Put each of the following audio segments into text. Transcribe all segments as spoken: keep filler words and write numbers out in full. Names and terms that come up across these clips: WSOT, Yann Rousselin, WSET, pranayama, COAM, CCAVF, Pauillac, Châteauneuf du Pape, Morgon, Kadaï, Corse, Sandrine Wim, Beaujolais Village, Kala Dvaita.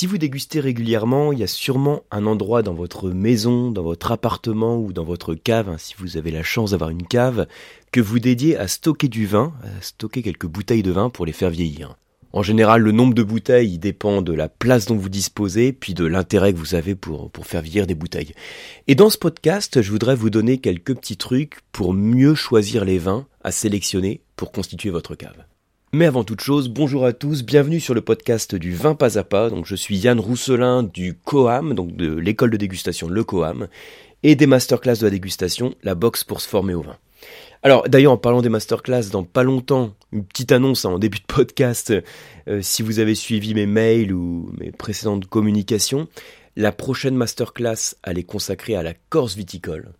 Si vous dégustez régulièrement, il y a sûrement un endroit dans votre maison, dans votre appartement ou dans votre cave, hein, si vous avez la chance d'avoir une cave, que vous dédiez à stocker du vin, à stocker quelques bouteilles de vin pour les faire vieillir. En général, le nombre de bouteilles dépend de la place dont vous disposez, puis de l'intérêt que vous avez pour, pour faire vieillir des bouteilles. Et dans ce podcast, je voudrais vous donner quelques petits trucs pour mieux choisir les vins à sélectionner pour constituer votre cave. Mais avant toute chose, bonjour à tous, bienvenue sur le podcast du vin pas à pas. Donc je suis Yann Rousselin du C O A M, donc de l'école de dégustation le C O A M, et des masterclass de la dégustation, la box pour se former au vin. Alors d'ailleurs, en parlant des masterclass, dans pas longtemps, une petite annonce hein, en début de podcast, euh, si vous avez suivi mes mails ou mes précédentes communications, la prochaine masterclass, elle est consacrée à la Corse viticole.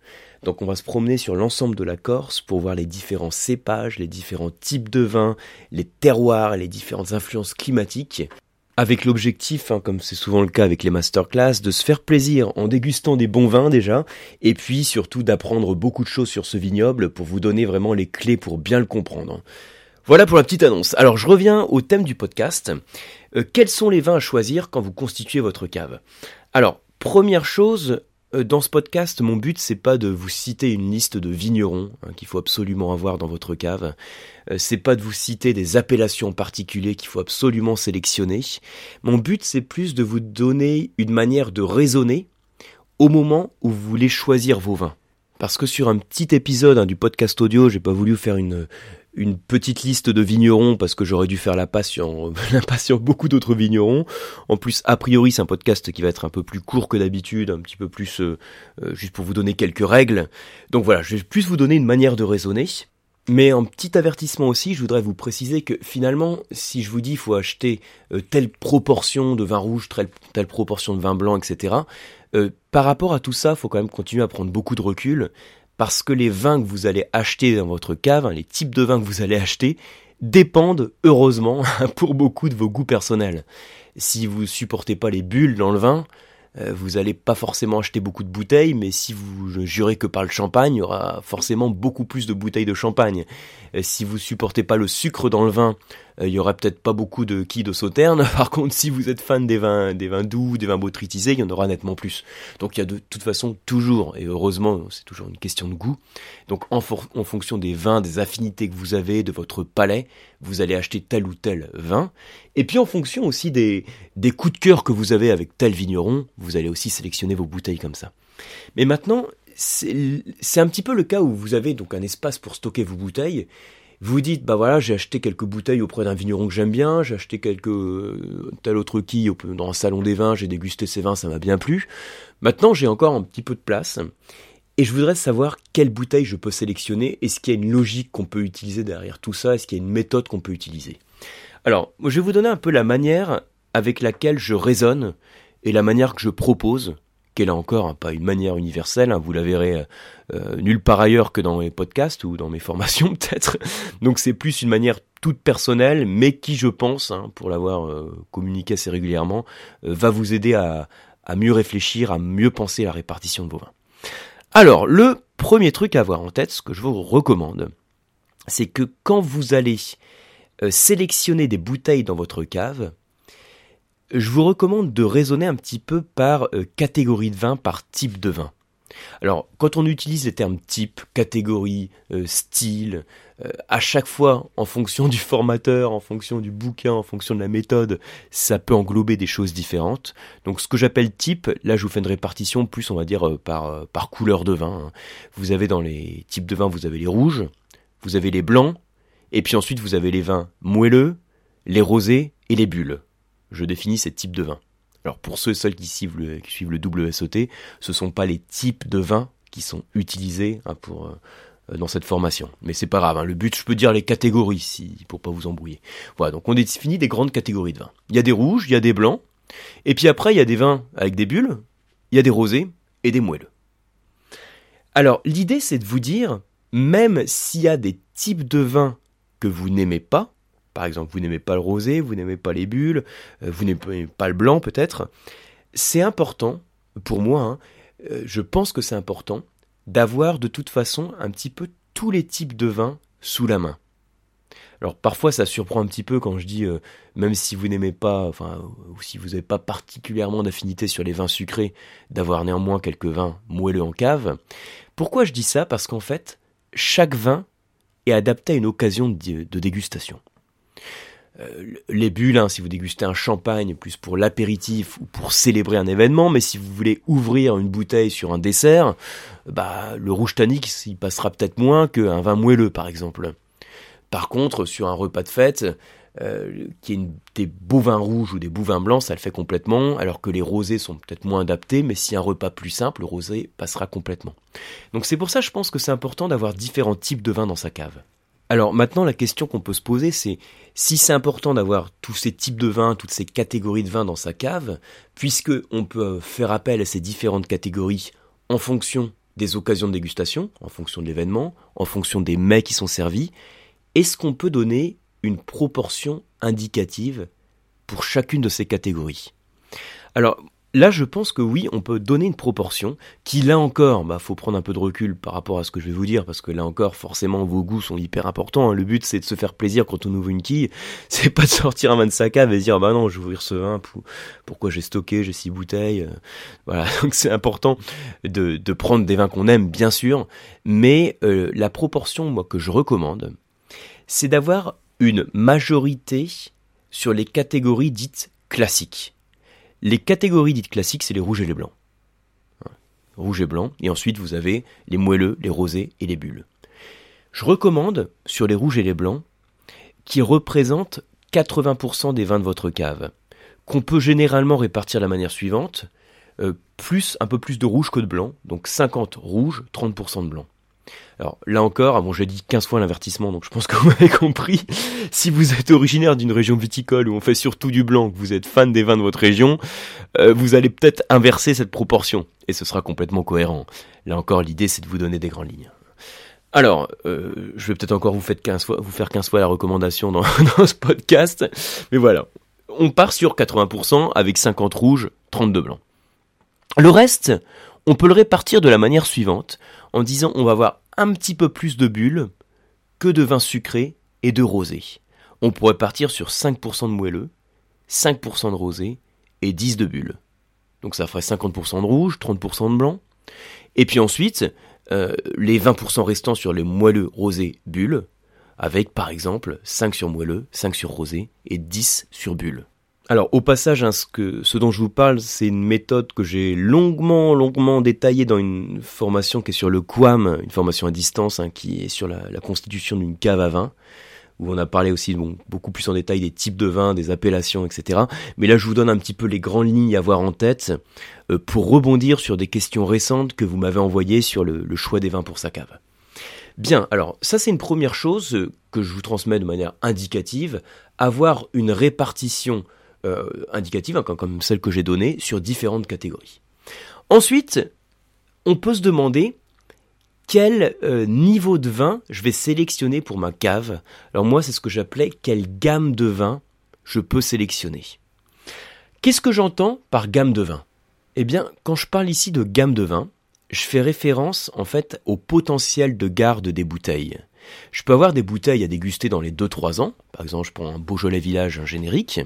Donc on va se promener sur l'ensemble de la Corse pour voir les différents cépages, les différents types de vins, les terroirs et les différentes influences climatiques, avec l'objectif, hein, comme c'est souvent le cas avec les masterclass, de se faire plaisir en dégustant des bons vins déjà, et puis surtout d'apprendre beaucoup de choses sur ce vignoble pour vous donner vraiment les clés pour bien le comprendre. Voilà pour la petite annonce. Alors je reviens au thème du podcast. Euh, quels sont les vins à choisir quand vous constituez votre cave ? Alors, première chose, euh, dans ce podcast, mon but c'est pas de vous citer une liste de vignerons hein, qu'il faut absolument avoir dans votre cave. C'est pas de vous citer des appellations en particulier qu'il faut absolument sélectionner. Mon but, c'est plus de vous donner une manière de raisonner au moment où vous voulez choisir vos vins. Parce que sur un petit épisode hein, du podcast audio, j'ai pas voulu faire une, une petite liste de vignerons parce que j'aurais dû faire la passe sur, la passe sur beaucoup d'autres vignerons. En plus, a priori, c'est un podcast qui va être un peu plus court que d'habitude, un petit peu plus euh, juste pour vous donner quelques règles. Donc voilà, je vais plus vous donner une manière de raisonner. Mais en petit avertissement aussi, je voudrais vous préciser que finalement, si je vous dis qu'il faut acheter euh, telle proportion de vin rouge, telle, telle proportion de vin blanc, et cetera, euh, par rapport à tout ça, il faut quand même continuer à prendre beaucoup de recul, parce que les vins que vous allez acheter dans votre cave, hein, les types de vins que vous allez acheter, dépendent, heureusement, pour beaucoup de vos goûts personnels. Si vous supportez pas les bulles dans le vin, vous n'allez pas forcément acheter beaucoup de bouteilles, mais si vous jurez que par le champagne, il y aura forcément beaucoup plus de bouteilles de champagne. Si vous supportez pas le sucre dans le vin, il y aura peut-être pas beaucoup de qui de sauterne. Par contre, si vous êtes fan des vins, des vins doux, des vins botrytisés, il y en aura nettement plus. Donc il y a de toute façon toujours, et heureusement, c'est toujours une question de goût. Donc en, for- en fonction des vins, des affinités que vous avez, de votre palais, vous allez acheter tel ou tel vin. Et puis en fonction aussi des, des coups de cœur que vous avez avec tel vigneron, vous allez aussi sélectionner vos bouteilles comme ça. Mais maintenant, c'est, c'est un petit peu le cas où vous avez donc un espace pour stocker vos bouteilles. Vous dites, bah voilà, j'ai acheté quelques bouteilles auprès d'un vigneron que j'aime bien, j'ai acheté quelques euh, tel autre qui dans un salon des vins, j'ai dégusté ces vins, ça m'a bien plu. Maintenant, j'ai encore un petit peu de place et je voudrais savoir quelles bouteilles je peux sélectionner. Est-ce qu'il y a une logique qu'on peut utiliser derrière tout ça? Est-ce qu'il y a une méthode qu'on peut utiliser? Alors, je vais vous donner un peu la manière avec laquelle je raisonne et la manière que je propose, qui est là encore hein, pas une manière universelle, hein, vous la verrez euh, nulle part ailleurs que dans mes podcasts ou dans mes formations peut-être. Donc c'est plus une manière toute personnelle, mais qui je pense, hein, pour l'avoir euh, communiqué assez régulièrement, euh, va vous aider à, à mieux réfléchir, à mieux penser la répartition de vos vins. Alors le premier truc à avoir en tête, ce que je vous recommande, c'est que quand vous allez euh, sélectionner des bouteilles dans votre cave, je vous recommande de raisonner un petit peu par euh, catégorie de vin, par type de vin. Alors, quand on utilise les termes type, catégorie, euh, style, euh, à chaque fois, en fonction du formateur, en fonction du bouquin, en fonction de la méthode, ça peut englober des choses différentes. Donc, ce que j'appelle type, là, je vous fais une répartition plus, on va dire, euh, par, euh, par couleur de vin, hein. Vous avez dans les types de vin, vous avez les rouges, vous avez les blancs, et puis ensuite, vous avez les vins moelleux, les rosés et les bulles. Je définis ces types de vins. Alors pour ceux et celles qui suivent le, qui suivent le W S O T, ce ne sont pas les types de vins qui sont utilisés hein, pour, euh, dans cette formation. Mais c'est pas grave, hein. Le but, je peux dire les catégories si, pour pas vous embrouiller. Voilà, donc on définit des grandes catégories de vins. Il y a des rouges, il y a des blancs, et puis après il y a des vins avec des bulles, il y a des rosés et des moelleux. Alors l'idée c'est de vous dire, même s'il y a des types de vins que vous n'aimez pas, par exemple, vous n'aimez pas le rosé, vous n'aimez pas les bulles, vous n'aimez pas le blanc peut-être. C'est important, pour moi, hein, je pense que c'est important d'avoir de toute façon un petit peu tous les types de vins sous la main. Alors parfois ça surprend un petit peu quand je dis euh, même si vous n'aimez pas, enfin ou si vous n'avez pas particulièrement d'affinité sur les vins sucrés, d'avoir néanmoins quelques vins moelleux en cave. Pourquoi je dis ça ? Parce qu'en fait, chaque vin est adapté à une occasion de, de dégustation. Euh, les bulles, hein, si vous dégustez un champagne, plus pour l'apéritif ou pour célébrer un événement, mais si vous voulez ouvrir une bouteille sur un dessert, bah, le rouge tannique il passera peut-être moins qu'un vin moelleux par exemple. Par contre, sur un repas de fête, euh, qu'il y ait une, des beaux vins rouges ou des beaux vins blancs, ça le fait complètement, alors que les rosés sont peut-être moins adaptés, mais si un repas plus simple, le rosé passera complètement. Donc c'est pour ça, je pense que c'est important d'avoir différents types de vins dans sa cave. Alors maintenant, la question qu'on peut se poser, c'est si c'est important d'avoir tous ces types de vins, toutes ces catégories de vins dans sa cave, puisque on peut faire appel à ces différentes catégories en fonction des occasions de dégustation, en fonction de l'événement, en fonction des mets qui sont servis, est-ce qu'on peut donner une proportion indicative pour chacune de ces catégories ? Alors là, je pense que oui, on peut donner une proportion qui, là encore, bah, faut prendre un peu de recul par rapport à ce que je vais vous dire, parce que là encore, forcément, vos goûts sont hyper importants, hein. Le but, c'est de se faire plaisir quand on ouvre une quille. C'est pas de sortir un vin de sa cave et de dire, bah non, je vais ouvrir ce vin, pour... pourquoi j'ai stocké, j'ai six bouteilles. Voilà, donc c'est important de, de prendre des vins qu'on aime, bien sûr, mais euh, la proportion, moi, que je recommande, c'est d'avoir une majorité sur les catégories dites classiques. Les catégories dites classiques, c'est les rouges et les blancs. Rouge et blanc, et ensuite vous avez les moelleux, les rosés et les bulles. Je recommande, sur les rouges et les blancs, qui représentent quatre-vingts pour cent des vins de votre cave, qu'on peut généralement répartir de la manière suivante, euh, plus, un peu plus de rouge que de blanc, donc cinquante rouges, trente pour cent de blanc. Alors là encore, bon, j'ai dit quinze fois l'avertissement, donc je pense que vous m'avez compris. Si vous êtes originaire d'une région viticole où on fait surtout du blanc, que vous êtes fan des vins de votre région, euh, vous allez peut-être inverser cette proportion, et ce sera complètement cohérent. Là encore, l'idée c'est de vous donner des grandes lignes. Alors, euh, je vais peut-être encore vous, faites quinze fois, vous faire quinze fois la recommandation dans, dans ce podcast, mais voilà, on part sur quatre-vingts pour cent avec cinquante rouges, trente-deux blancs. Le reste, on peut le répartir de la manière suivante, en disant on va avoir un petit peu plus de bulles que de vins sucrés et de rosés. On pourrait partir sur cinq pour cent de moelleux, cinq pour cent de rosés et dix pour cent de bulles. Donc ça ferait cinquante pour cent de rouge, trente pour cent de blanc. Et puis ensuite, euh, les vingt pour cent restants sur les moelleux, rosés, bulles, avec par exemple cinq sur moelleux, cinq sur rosé et dix sur bulles. Alors au passage, hein, ce, que, ce dont je vous parle, c'est une méthode que j'ai longuement, longuement détaillée dans une formation qui est sur le C O A M, une formation à distance, hein, qui est sur la, la constitution d'une cave à vin, où on a parlé aussi bon, beaucoup plus en détail des types de vins, des appellations, et cetera. Mais là, je vous donne un petit peu les grandes lignes à avoir en tête euh, pour rebondir sur des questions récentes que vous m'avez envoyées sur le, le choix des vins pour sa cave. Bien, alors ça c'est une première chose que je vous transmets de manière indicative, avoir une répartition Euh, indicative, hein, comme celle que j'ai donnée, sur différentes catégories. Ensuite, on peut se demander quel euh, niveau de vin je vais sélectionner pour ma cave. Alors moi, c'est ce que j'appelais quelle gamme de vin je peux sélectionner. Qu'est-ce que j'entends par gamme de vin ? Eh bien, quand je parle ici de gamme de vin, je fais référence en fait au potentiel de garde des bouteilles. Je peux avoir des bouteilles à déguster dans les deux trois ans, par exemple je prends un Beaujolais Village, un générique,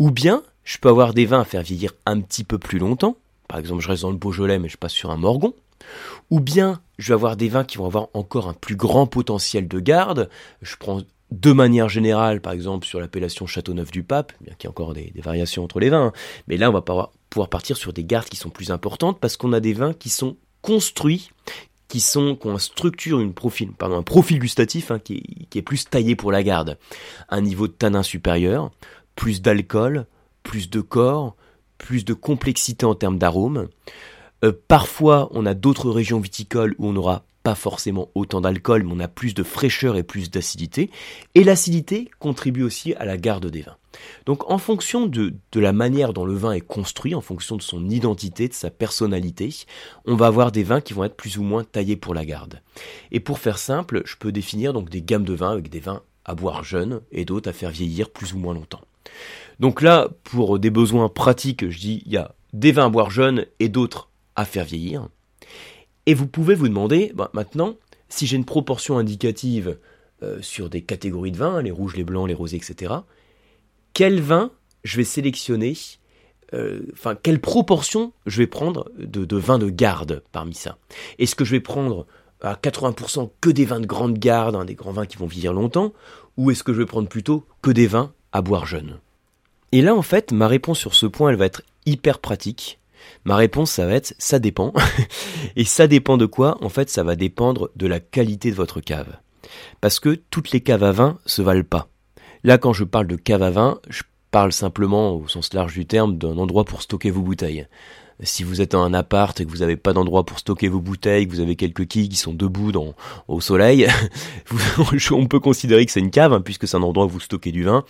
ou bien, je peux avoir des vins à faire vieillir un petit peu plus longtemps. Par exemple, je reste dans le Beaujolais, mais je passe sur un Morgon. Ou bien, je vais avoir des vins qui vont avoir encore un plus grand potentiel de garde. Je prends de manière générale, par exemple, sur l'appellation Châteauneuf du Pape, bien qu'il y ait encore des, des variations entre les vins. Hein. Mais là, on va pouvoir partir sur des gardes qui sont plus importantes parce qu'on a des vins qui sont construits, qui, sont, qui ont une structure, une profil, pardon, un profil gustatif hein, qui, qui est plus taillé pour la garde. Un niveau de tanin supérieur, plus d'alcool, plus de corps, plus de complexité en termes d'arômes. Euh, parfois, on a d'autres régions viticoles où on n'aura pas forcément autant d'alcool, mais on a plus de fraîcheur et plus d'acidité. Et l'acidité contribue aussi à la garde des vins. Donc, en fonction de, de la manière dont le vin est construit, en fonction de son identité, de sa personnalité, on va avoir des vins qui vont être plus ou moins taillés pour la garde. Et pour faire simple, je peux définir donc des gammes de vins avec des vins à boire jeunes et d'autres à faire vieillir plus ou moins longtemps. Donc là, pour des besoins pratiques, je dis, il y a des vins à boire jeunes et d'autres à faire vieillir. Et vous pouvez vous demander, bah, maintenant, si j'ai une proportion indicative euh, sur des catégories de vins, les rouges, les blancs, les rosés, et cetera. Quel vin je vais sélectionner, enfin euh, quelle proportion je vais prendre de, de vins de garde parmi ça? Est-ce que je vais prendre à quatre-vingts pour cent que des vins de grande garde, hein, des grands vins qui vont vieillir longtemps, ou est-ce que je vais prendre plutôt que des vins à boire jeune? Et là, en fait, ma réponse sur ce point, elle va être hyper pratique. Ma réponse, ça va être « ça dépend ». Et ça dépend de quoi? En fait, ça va dépendre de la qualité de votre cave. Parce que toutes les caves à vin se valent pas. Là, quand je parle de cave à vin, je parle simplement, au sens large du terme, d'un endroit pour stocker vos bouteilles. Si vous êtes dans un appart et que vous n'avez pas d'endroit pour stocker vos bouteilles, que vous avez quelques quilles qui sont debout dans, au soleil, on peut considérer que c'est une cave, hein, puisque c'est un endroit où vous stockez du vin.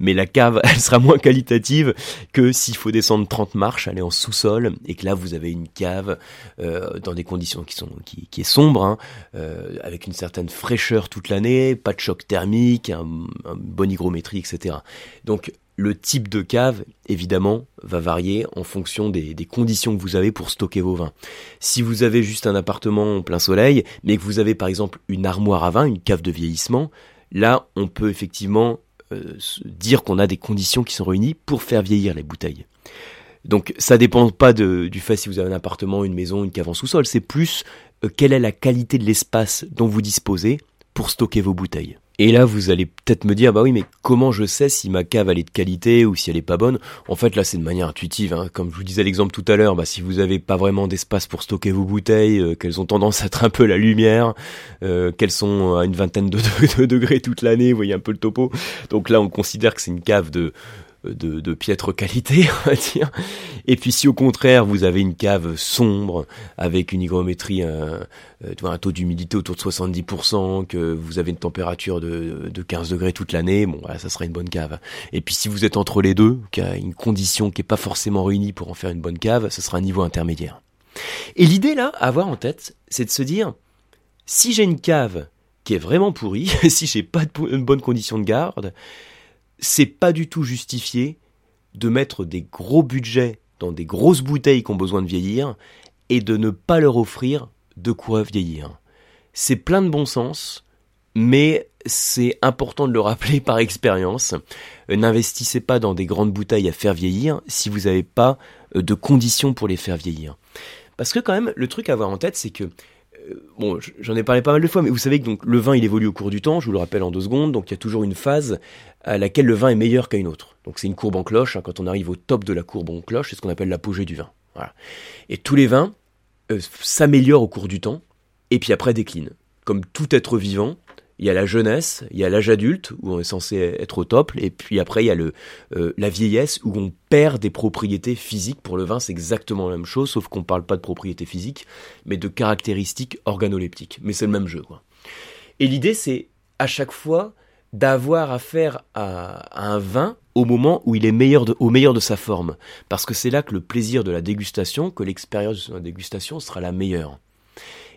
Mais la cave, elle sera moins qualitative que s'il faut descendre trente marches, aller en sous-sol, et que là vous avez une cave euh, dans des conditions qui sont qui, qui est sombre, hein, euh, avec une certaine fraîcheur toute l'année, pas de choc thermique, un, un bonne hygrométrie, et cetera. Donc le type de cave, évidemment, va varier en fonction des, des conditions que vous avez pour stocker vos vins. Si vous avez juste un appartement en plein soleil, mais que vous avez par exemple une armoire à vin, une cave de vieillissement, là, on peut effectivement euh, dire qu'on a des conditions qui sont réunies pour faire vieillir les bouteilles. Donc, ça dépend pas de, du fait si vous avez un appartement, une maison, une cave en sous-sol. C'est plus euh, quelle est la qualité de l'espace dont vous disposez pour stocker vos bouteilles. Et là, vous allez peut-être me dire, bah oui, mais comment je sais si ma cave, elle est de qualité ou si elle est pas bonne? En fait, là, c'est de manière intuitive, hein. Comme je vous disais l'exemple tout à l'heure, bah, si vous n'avez pas vraiment d'espace pour stocker vos bouteilles, euh, qu'elles ont tendance à être un peu la lumière, euh, qu'elles sont à une vingtaine de, de, de degrés toute l'année, vous voyez un peu le topo. Donc là, on considère que c'est une cave de... De, de piètre qualité, on va dire. Et puis si au contraire vous avez une cave sombre avec une hygrométrie, un, un taux d'humidité autour de soixante-dix pour cent, que vous avez une température de, de quinze degrés toute l'année, bon, voilà, ça sera une bonne cave. Et puis si vous êtes entre les deux, qu'il y a une condition qui n'est pas forcément réunie pour en faire une bonne cave, ça sera un niveau intermédiaire. Et l'idée là, à avoir en tête, c'est de se dire, si j'ai une cave qui est vraiment pourrie, si j'ai pas de bonne condition de garde, c'est pas du tout justifié de mettre des gros budgets dans des grosses bouteilles qui ont besoin de vieillir et de ne pas leur offrir de quoi vieillir. C'est plein de bon sens, mais c'est important de le rappeler par expérience. N'investissez pas dans des grandes bouteilles à faire vieillir si vous n'avez pas de conditions pour les faire vieillir. Parce que quand même, le truc à avoir en tête, c'est que bon, j'en ai parlé pas mal de fois, mais vous savez que donc, le vin, il évolue au cours du temps, je vous le rappelle en deux secondes, donc il y a toujours une phase à laquelle le vin est meilleur qu'à une autre. Donc c'est une courbe en cloche, hein, quand on arrive au top de la courbe en cloche, c'est ce qu'on appelle l'apogée du vin. Voilà. Et tous les vins euh, s'améliorent au cours du temps, et puis après déclinent. Comme tout être vivant, il y a la jeunesse, il y a l'âge adulte, où on est censé être au top, et puis après il y a le, euh, la vieillesse, où on perd des propriétés physiques. Pour le vin, c'est exactement la même chose, sauf qu'on ne parle pas de propriétés physiques, mais de caractéristiques organoleptiques. Mais c'est le même jeu, quoi. Et l'idée, c'est à chaque fois d'avoir affaire à, à un vin au moment où il est meilleur de, au meilleur de sa forme. Parce que c'est là que le plaisir de la dégustation, que l'expérience de la dégustation sera la meilleure.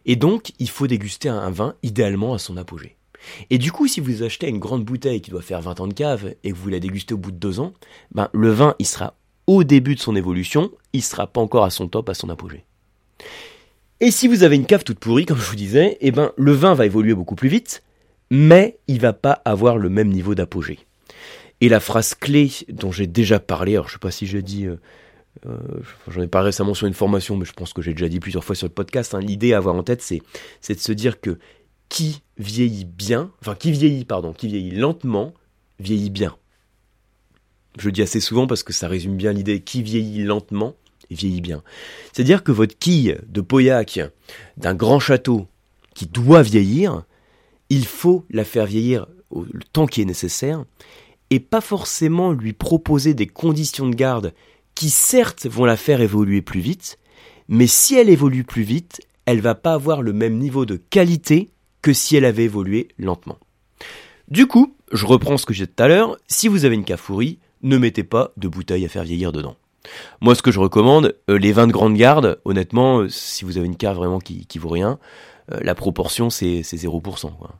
Et donc, il faut déguster un, un vin idéalement à son apogée. Et du coup, si vous achetez une grande bouteille qui doit faire vingt ans de cave et que vous la dégustez au bout de deux ans, ben, le vin, il sera au début de son évolution, il ne sera pas encore à son top, à son apogée. Et si vous avez une cave toute pourrie, comme je vous disais, eh ben, le vin va évoluer beaucoup plus vite, mais il ne va pas avoir le même niveau d'apogée. Et la phrase clé dont j'ai déjà parlé, alors je ne sais pas si j'ai dit... Euh, euh, j'en ai parlé récemment sur une formation, mais je pense que j'ai déjà dit plusieurs fois sur le podcast, hein, l'idée à avoir en tête, c'est, c'est de se dire que Qui vieillit bien, enfin qui vieillit, pardon, qui vieillit lentement, vieillit bien. Je le dis assez souvent parce que ça résume bien l'idée, qui vieillit lentement, vieillit bien. C'est-à-dire que votre quille de Pauillac, d'un grand château qui doit vieillir, il faut la faire vieillir au, le temps qui est nécessaire et pas forcément lui proposer des conditions de garde qui certes vont la faire évoluer plus vite, mais si elle évolue plus vite, elle ne va pas avoir le même niveau de qualité que si elle avait évolué lentement. Du coup, je reprends ce que j'ai dit tout à l'heure, si vous avez une cave pourrie, ne mettez pas de bouteilles à faire vieillir dedans. Moi, ce que je recommande, euh, les vins de grande garde, honnêtement, euh, si vous avez une cave vraiment qui, qui vaut rien, euh, la proportion, c'est, c'est zéro pour cent. Quoi.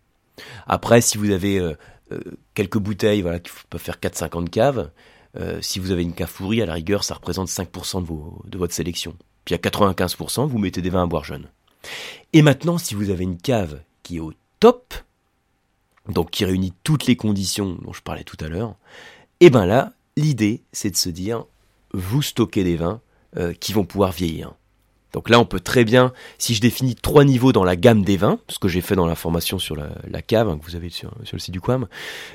Après, si vous avez euh, euh, quelques bouteilles voilà, qui peuvent faire quatre à cinquante caves, euh, si vous avez une cave pourrie, à la rigueur, ça représente cinq pour cent de, vos, de votre sélection. Puis à quatre-vingt-quinze pour cent, vous mettez des vins à boire jeunes. Et maintenant, si vous avez une cave qui est au top, donc qui réunit toutes les conditions dont je parlais tout à l'heure, et bien là, l'idée, c'est de se dire, vous stockez des vins euh, qui vont pouvoir vieillir. Donc là, on peut très bien, si je définis trois niveaux dans la gamme des vins, ce que j'ai fait dans la formation sur la, la cave, hein, que vous avez sur, sur le site du C O A M,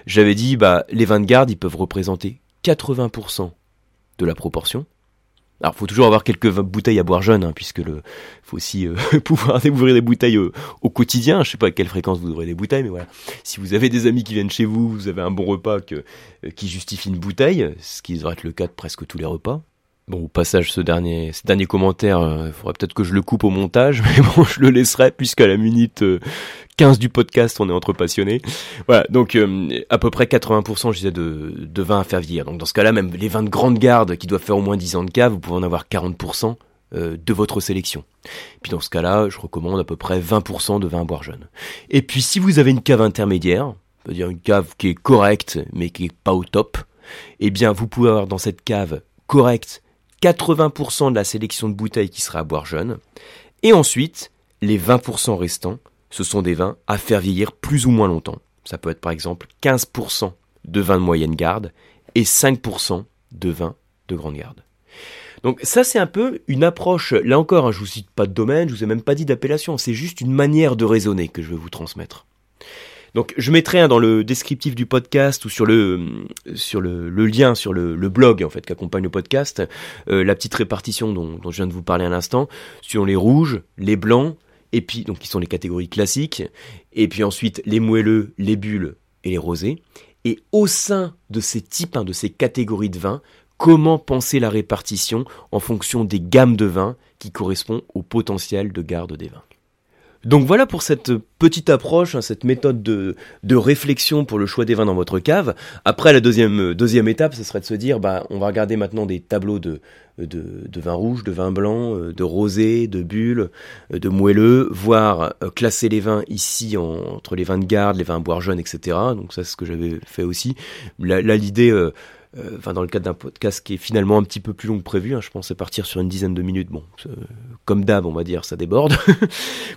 j'avais dit, bah, les vins de garde, ils peuvent représenter quatre-vingts pour cent de la proportion. Alors, il faut toujours avoir quelques bouteilles à boire jeune, hein, puisque il faut aussi euh, pouvoir découvrir des bouteilles euh, au quotidien. Je ne sais pas à quelle fréquence vous ouvrez des bouteilles, mais voilà. Si vous avez des amis qui viennent chez vous, vous avez un bon repas que, euh, qui justifie une bouteille, ce qui devrait être le cas de presque tous les repas. Bon, au passage, ce dernier, ce dernier commentaire, il euh, faudrait peut-être que je le coupe au montage, mais bon, je le laisserai, puisqu'à la minute euh, quinze du podcast, on est entre passionnés. Voilà, donc euh, à peu près quatre-vingts pour cent, je disais, de, de vins à faire vieillir. Donc dans ce cas-là, même les vins de grande garde qui doivent faire au moins dix ans de cave, vous pouvez en avoir quarante pour cent euh, de votre sélection. Puis dans ce cas-là, je recommande à peu près vingt pour cent de vins à boire jeunes. Et puis si vous avez une cave intermédiaire, c'est-à-dire une cave qui est correcte, mais qui n'est pas au top, eh bien vous pouvez avoir dans cette cave correcte quatre-vingts pour cent de la sélection de bouteilles qui sera à boire jeune. Et ensuite, les vingt pour cent restants, ce sont des vins à faire vieillir plus ou moins longtemps. Ça peut être par exemple quinze pour cent de vins de moyenne garde et cinq pour cent de vins de grande garde. Donc ça, c'est un peu une approche, là encore, hein, je ne vous cite pas de domaine, je ne vous ai même pas dit d'appellation, c'est juste une manière de raisonner que je vais vous transmettre. Donc je mettrai hein, dans le descriptif du podcast ou sur le, sur le, le lien, sur le, le blog en fait qu'accompagne le podcast, euh, la petite répartition dont, dont je viens de vous parler à l'instant, sur les rouges, les blancs, et puis donc qui sont les catégories classiques, et puis ensuite les moelleux, les bulles et les rosés. Et au sein de ces types, hein, de ces catégories de vins, comment penser la répartition en fonction des gammes de vins qui correspondent au potentiel de garde des vins. Donc voilà pour cette petite approche, cette méthode de, de réflexion pour le choix des vins dans votre cave. Après, la deuxième, deuxième étape, ce serait de se dire, bah, on va regarder maintenant des tableaux de, de, de vins rouges, de vins blancs, de rosés, de bulles, de moelleux, voire classer les vins ici en, entre les vins de garde, les vins à boire jeunes, et cetera. Donc ça, c'est ce que j'avais fait aussi. Là, là l'idée... Euh, Enfin, dans le cadre d'un podcast qui est finalement un petit peu plus long que prévu, hein, je pensais partir sur une dizaine de minutes. Bon, euh, comme d'hab, on va dire, ça déborde.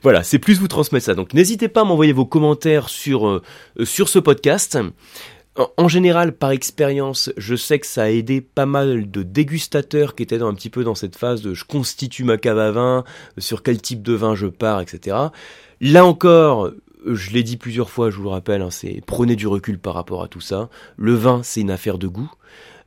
Voilà, c'est plus vous transmettre ça. Donc, n'hésitez pas à m'envoyer vos commentaires sur, euh, sur ce podcast. En, en général, par expérience, je sais que ça a aidé pas mal de dégustateurs qui étaient dans, un petit peu dans cette phase de « je constitue ma cave à vin, sur quel type de vin je pars, et cetera » Là encore... Je l'ai dit plusieurs fois, je vous le rappelle, hein, c'est prenez du recul par rapport à tout ça. Le vin, c'est une affaire de goût.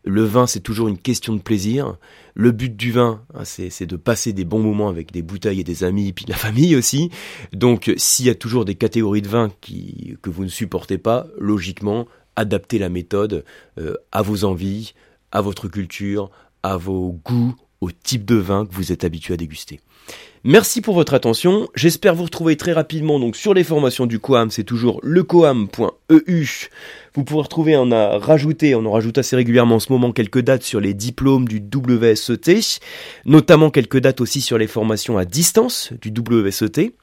Le vin, c'est toujours une question de plaisir. Le but du vin, hein, c'est, c'est de passer des bons moments avec des bouteilles et des amis, et puis de la famille aussi. Donc, s'il y a toujours des catégories de vins qui, que vous ne supportez pas, logiquement, adaptez la méthode euh, à vos envies, à votre culture, à vos goûts, au type de vin que vous êtes habitué à déguster. Merci pour votre attention, j'espère vous retrouver très rapidement donc sur les formations du C O A M, c'est toujours lecoam point e u. Vous pouvez retrouver, on a rajouté, on en rajoute assez régulièrement en ce moment quelques dates sur les diplômes du W S E T, notamment quelques dates aussi sur les formations à distance du W S E T.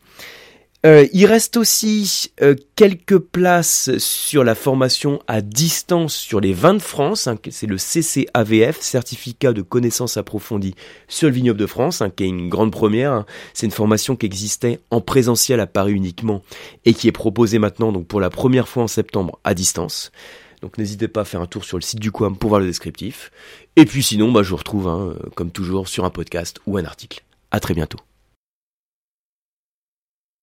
Euh, il reste aussi euh, quelques places sur la formation à distance sur les vins de France, hein, c'est le C C A V F, Certificat de connaissance approfondie sur le vignoble de France, hein, qui est une grande première, hein. C'est une formation qui existait en présentiel à Paris uniquement et qui est proposée maintenant donc pour la première fois en septembre à distance. Donc n'hésitez pas à faire un tour sur le site du C O A M pour voir le descriptif. Et puis sinon, bah, je vous retrouve hein, comme toujours sur un podcast ou un article. À très bientôt.